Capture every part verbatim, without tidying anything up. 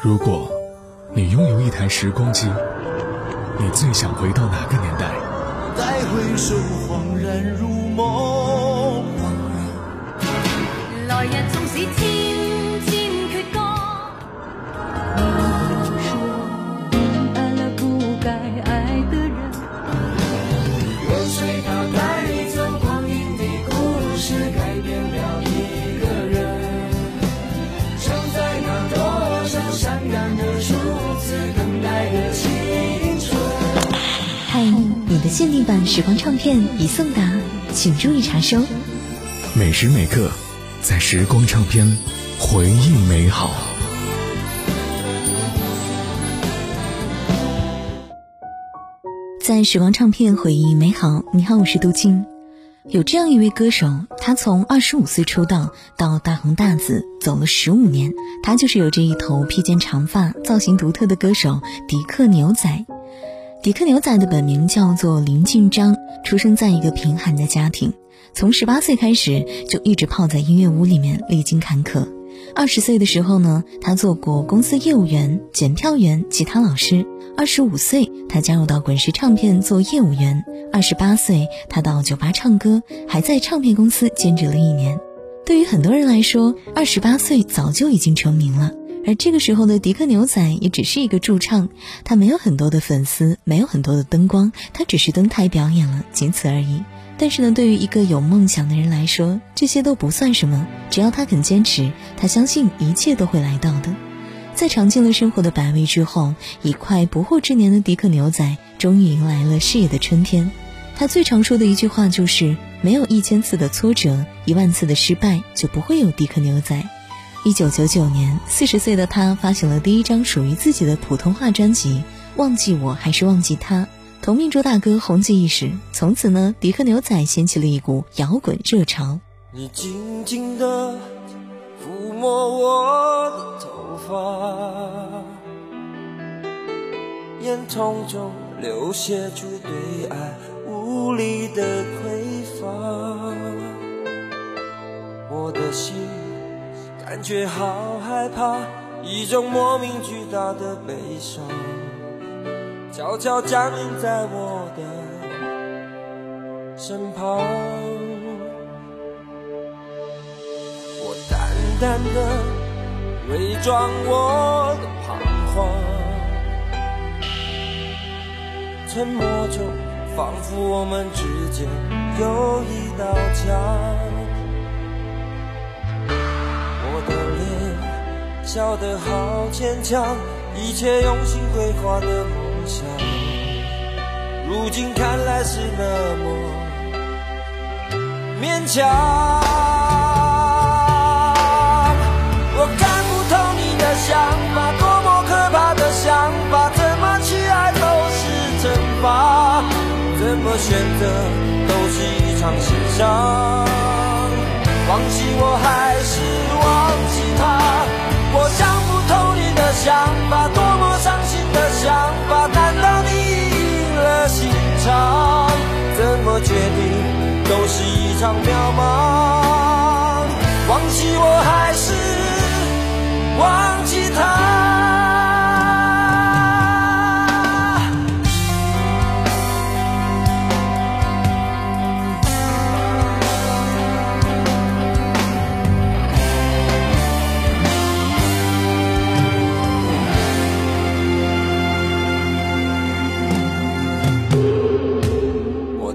如果你拥有一台时光机，你最想回到哪个年代？再回首，恍然如梦。来日纵使千千阙歌，你说爱了不该爱的人。远水它带走光阴的故事，改变了一个人。承载了多少闪亮的数字，等待的青春。嗨，你的限定版时光唱片已送达，请注意查收。每时每刻。在时光唱片，回忆美好。在时光唱片，回忆美好。你好，我是杜青。有这样一位歌手，他从二十五岁出道到大红大紫，走了十五年。他就是有着一头披肩长发、造型独特的歌手迪克牛仔。迪克牛仔的本名叫做林俊章，出生在一个贫寒的家庭。从十八岁开始就一直泡在音乐屋里面，历经坎坷。二十岁的时候呢，他做过公司业务员、检票员、吉他老师。二十五岁，他加入到滚石唱片做业务员。二十八岁，他到酒吧唱歌，还在唱片公司兼职了一年。对于很多人来说，二十八岁早就已经成名了。而这个时候的迪克牛仔也只是一个驻唱，他没有很多的粉丝，没有很多的灯光，他只是登台表演了，仅此而已。但是呢，对于一个有梦想的人来说，这些都不算什么，只要他肯坚持，他相信一切都会来到的。在尝尽了生活的百味之后，已快不惑之年的迪克牛仔终于迎来了事业的春天。他最常说的一句话就是，没有一千次的挫折，一万次的失败，就不会有迪克牛仔。一九九九年，四十岁的他发行了第一张属于自己的普通话专辑《忘记我还是忘记他》，同命主打歌红极一时，从此呢，迪克牛仔掀起了一股摇滚热潮。你静静地抚摸我的头发，眼瞳中流泻出对爱无力的匮乏，我的心感觉好害怕，一种莫名巨大的悲伤悄悄降临在我的身旁，我淡淡的伪装我的彷徨，沉默中仿佛我们之间有一道墙，我的脸笑得好牵强，一切用心规划的如今看来是那么勉强，我看不透你的想法，多么可怕的想法，怎么去爱都是惩罚，怎么选择都是一场协商，忘记我还是忘记他，我想不透你的想法，多么伤心的想法，难道你赢了心肠，怎么决定都是一场渺茫，忘记我还是忘记他。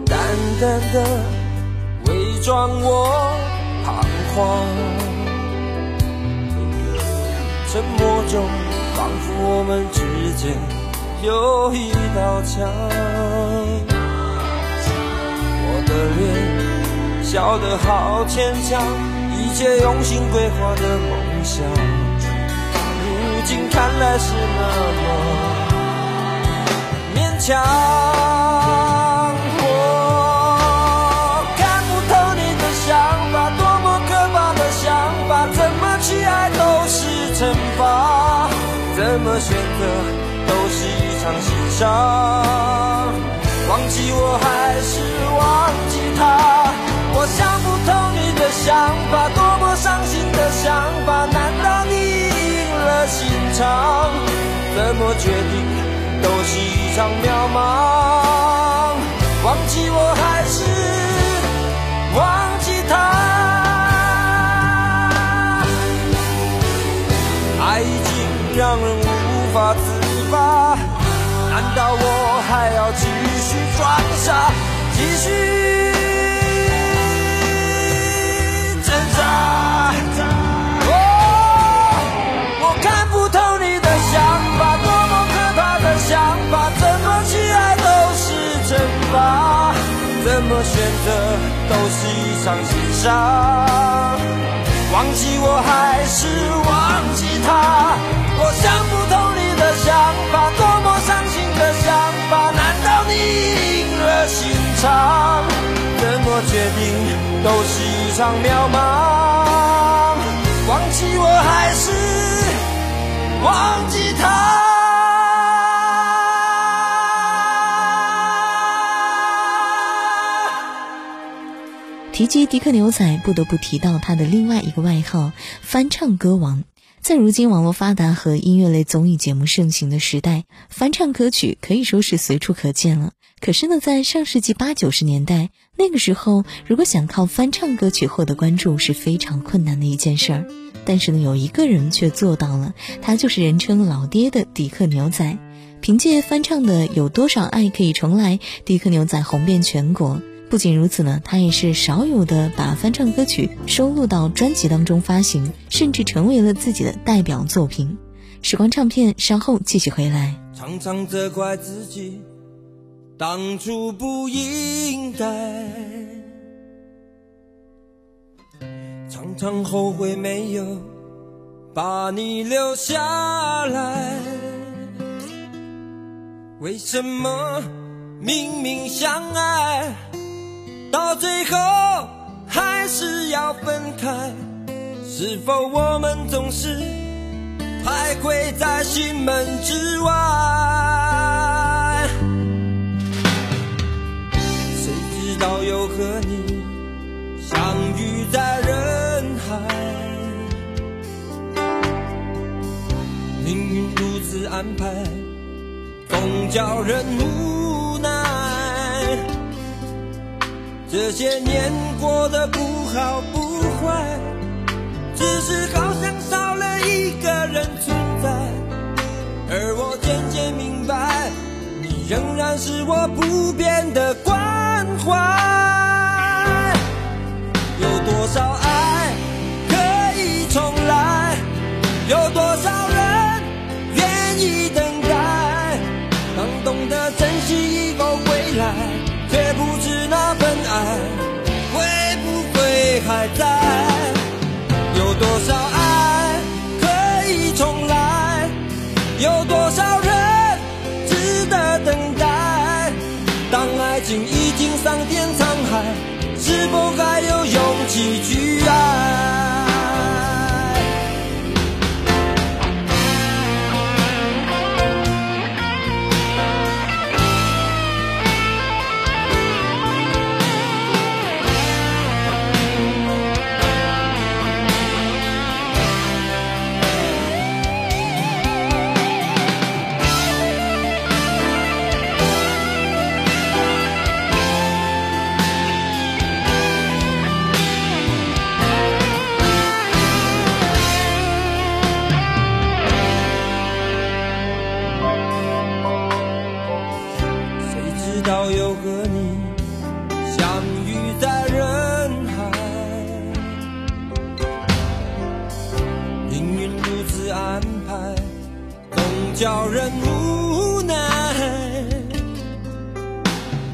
淡淡的伪装我彷徨，沉默中仿佛我们之间有一道墙，我的脸笑得好牵强，一切用心规划的梦想如今看来是那么勉强，去爱都是惩罚，怎么选择都是一场协商，忘记我还是忘记他，我想不透你的想法，多么伤心的想法，难道你赢了心肠，怎么决定都是一场渺茫。忘记我还是忘记他，爱已经让人无法自拔，难道我还要继续装傻，继续挣扎？怎么选择都是一场心伤，忘记我还是忘记他，我想不通你的想法，多么伤心的想法，难道你赢了心肠？怎么决定都是一场渺茫，忘记我还是忘记他。提及迪克牛仔，不得不提到他的另外一个外号——翻唱歌王。在如今网络发达和音乐类综艺节目盛行的时代，翻唱歌曲可以说是随处可见了。可是呢，在上世纪八九十年代，那个时候如果想靠翻唱歌曲获得关注是非常困难的一件事儿。但是呢，有一个人却做到了，他就是人称老爹的迪克牛仔。凭借翻唱的《有多少爱可以重来》，迪克牛仔红遍全国。不仅如此呢，他也是少有的把翻唱歌曲收录到专辑当中发行，甚至成为了自己的代表作品。时光唱片稍后继续回来。常常责怪自己当初不应该，常常后悔没有把你留下来，为什么明明相爱到最后还是要分开？是否我们总是徘徊在心门之外？谁知道又和你相遇在人海，命运如此安排，总叫人无奈。这些年过得不好不坏，只是好像少了一个人存在，而我渐渐明白，你仍然是我不变的关怀。有多少爱可以重来？有多少人愿意等待？当懂得珍惜以后回来，却不知那份爱会不会还在？有多少爱可以重来？有多少人值得等待？当爱情已经桑田沧海，是否还有勇气去爱？叫人无奈，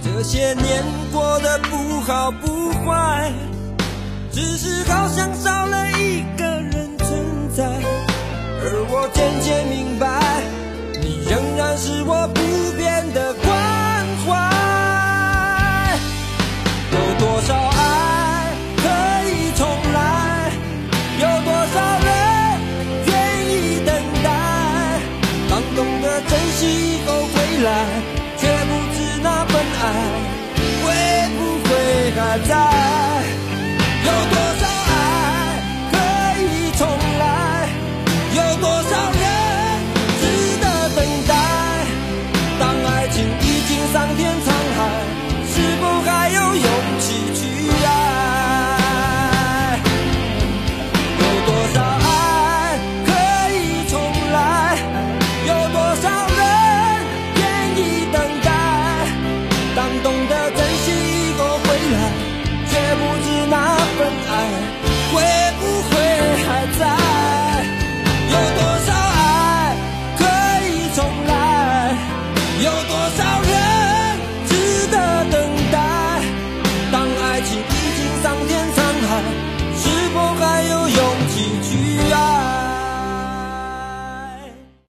这些年过得不好不坏，只是好像少了一个人存在，而我渐渐明白，你仍然是我不变的关怀。有多少爱可以重来？有多少人懂得珍惜以后回来，却不知那份爱会不会还在？有多少爱可以重来？有多少人多少人？